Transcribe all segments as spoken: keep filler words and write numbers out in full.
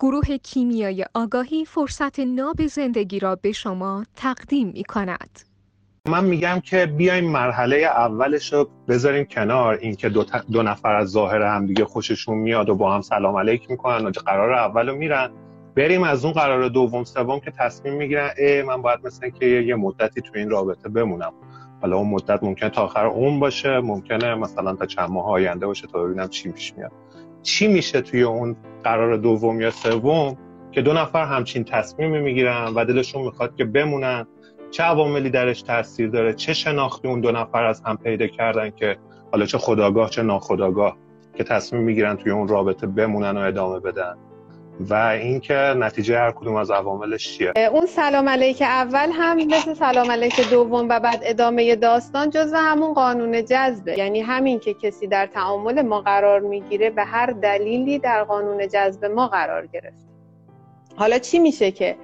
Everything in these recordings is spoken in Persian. گروه کیمیای آگاهی فرصت ناب زندگی را به شما تقدیم می کند. من میگم که بیایم مرحله اولش رو بذاریم کنار، این که دو, ت... دو نفر از ظاهر هم دیگه خوششون میاد و با هم سلام علیک میکنن و قرار اولو میرن، بریم از اون قرار دوم سوم که تصمیم میگیرن ای من باید مثلا که یه مدتی تو این رابطه بمونم. حالا اون مدت ممکنه تا آخر عمر باشه، ممکنه مثلا تا چند ماه آینده باشه تا ببینم چی پیش میاد. چی میشه توی اون قرار دوم یا سوم که دو نفر همچین تصمیمی میگیرن و دلشون میخواد که بمونن؟ چه عواملی درش تاثیر داره؟ چه شناختی اون دو نفر از هم پیدا کردن که حالا چه خودآگاه چه ناخودآگاه که تصمیم میگیرن توی اون رابطه بمونن و ادامه بدن؟ و اینکه نتیجه هر کدوم از عواملش چیه. اون سلام علیک اول هم مثل سلام علیک دوم و بعد ادامه داستان جزء همون قانون جذبه، یعنی همین که کسی در تعامل ما قرار میگیره به هر دلیلی در قانون جذب ما قرار گرفت. حالا چی میشه که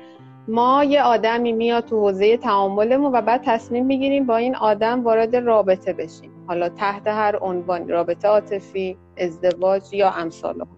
ما یه آدمی میاد تو حوزه تعاملمون و بعد تصمیم میگیریم با این آدم وارد رابطه بشیم، حالا تحت هر عنوان، رابطه عاطفی، ازدواج یا امثال اون.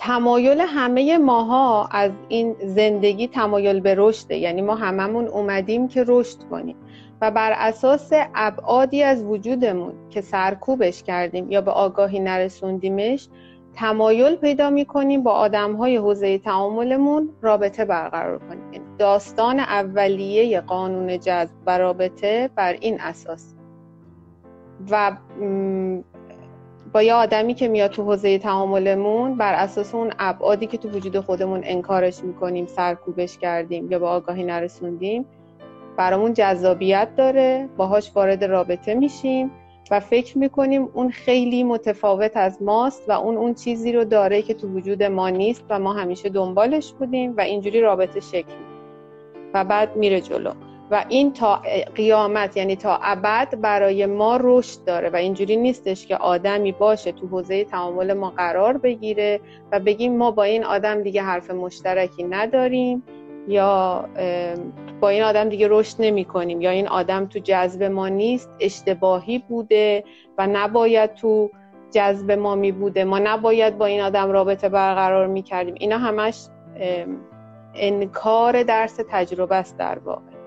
تمایل همه ماها از این زندگی تمایل به رشده، یعنی ما هممون اومدیم که رشد کنیم و بر اساس ابعادی از وجودمون که سرکوبش کردیم یا به آگاهی نرسوندیمش تمایل پیدا می‌کنیم با آدم‌های حوزه تعاملمون رابطه برقرار کنیم. داستان اولیه قانون جذب و رابطه بر این اساس و با یه آدمی که میاد تو حوزه تعاملمون بر اساس اون ابعادی که تو وجود خودمون انکارش میکنیم، سرکوبش کردیم یا به آگاهی نرسوندیم، برامون جذابیت داره، باهاش وارد رابطه میشیم و فکر میکنیم اون خیلی متفاوت از ماست و اون اون چیزی رو داره که تو وجود ما نیست و ما همیشه دنبالش بودیم و اینجوری رابطه شکل می‌گیره و بعد میره جلو و این تا قیامت یعنی تا ابد برای ما رشد داره و اینجوری نیستش که آدمی باشه تو حوزه تعامل ما قرار بگیره و بگیم ما با این آدم دیگه حرف مشترکی نداریم یا با این آدم دیگه رشد نمی کنیم یا این آدم تو جذب ما نیست، اشتباهی بوده و نباید تو جذب ما می بوده، ما نباید با این آدم رابطه برقرار می کردیم. اینا همش انکار درس تجربه است در واقع.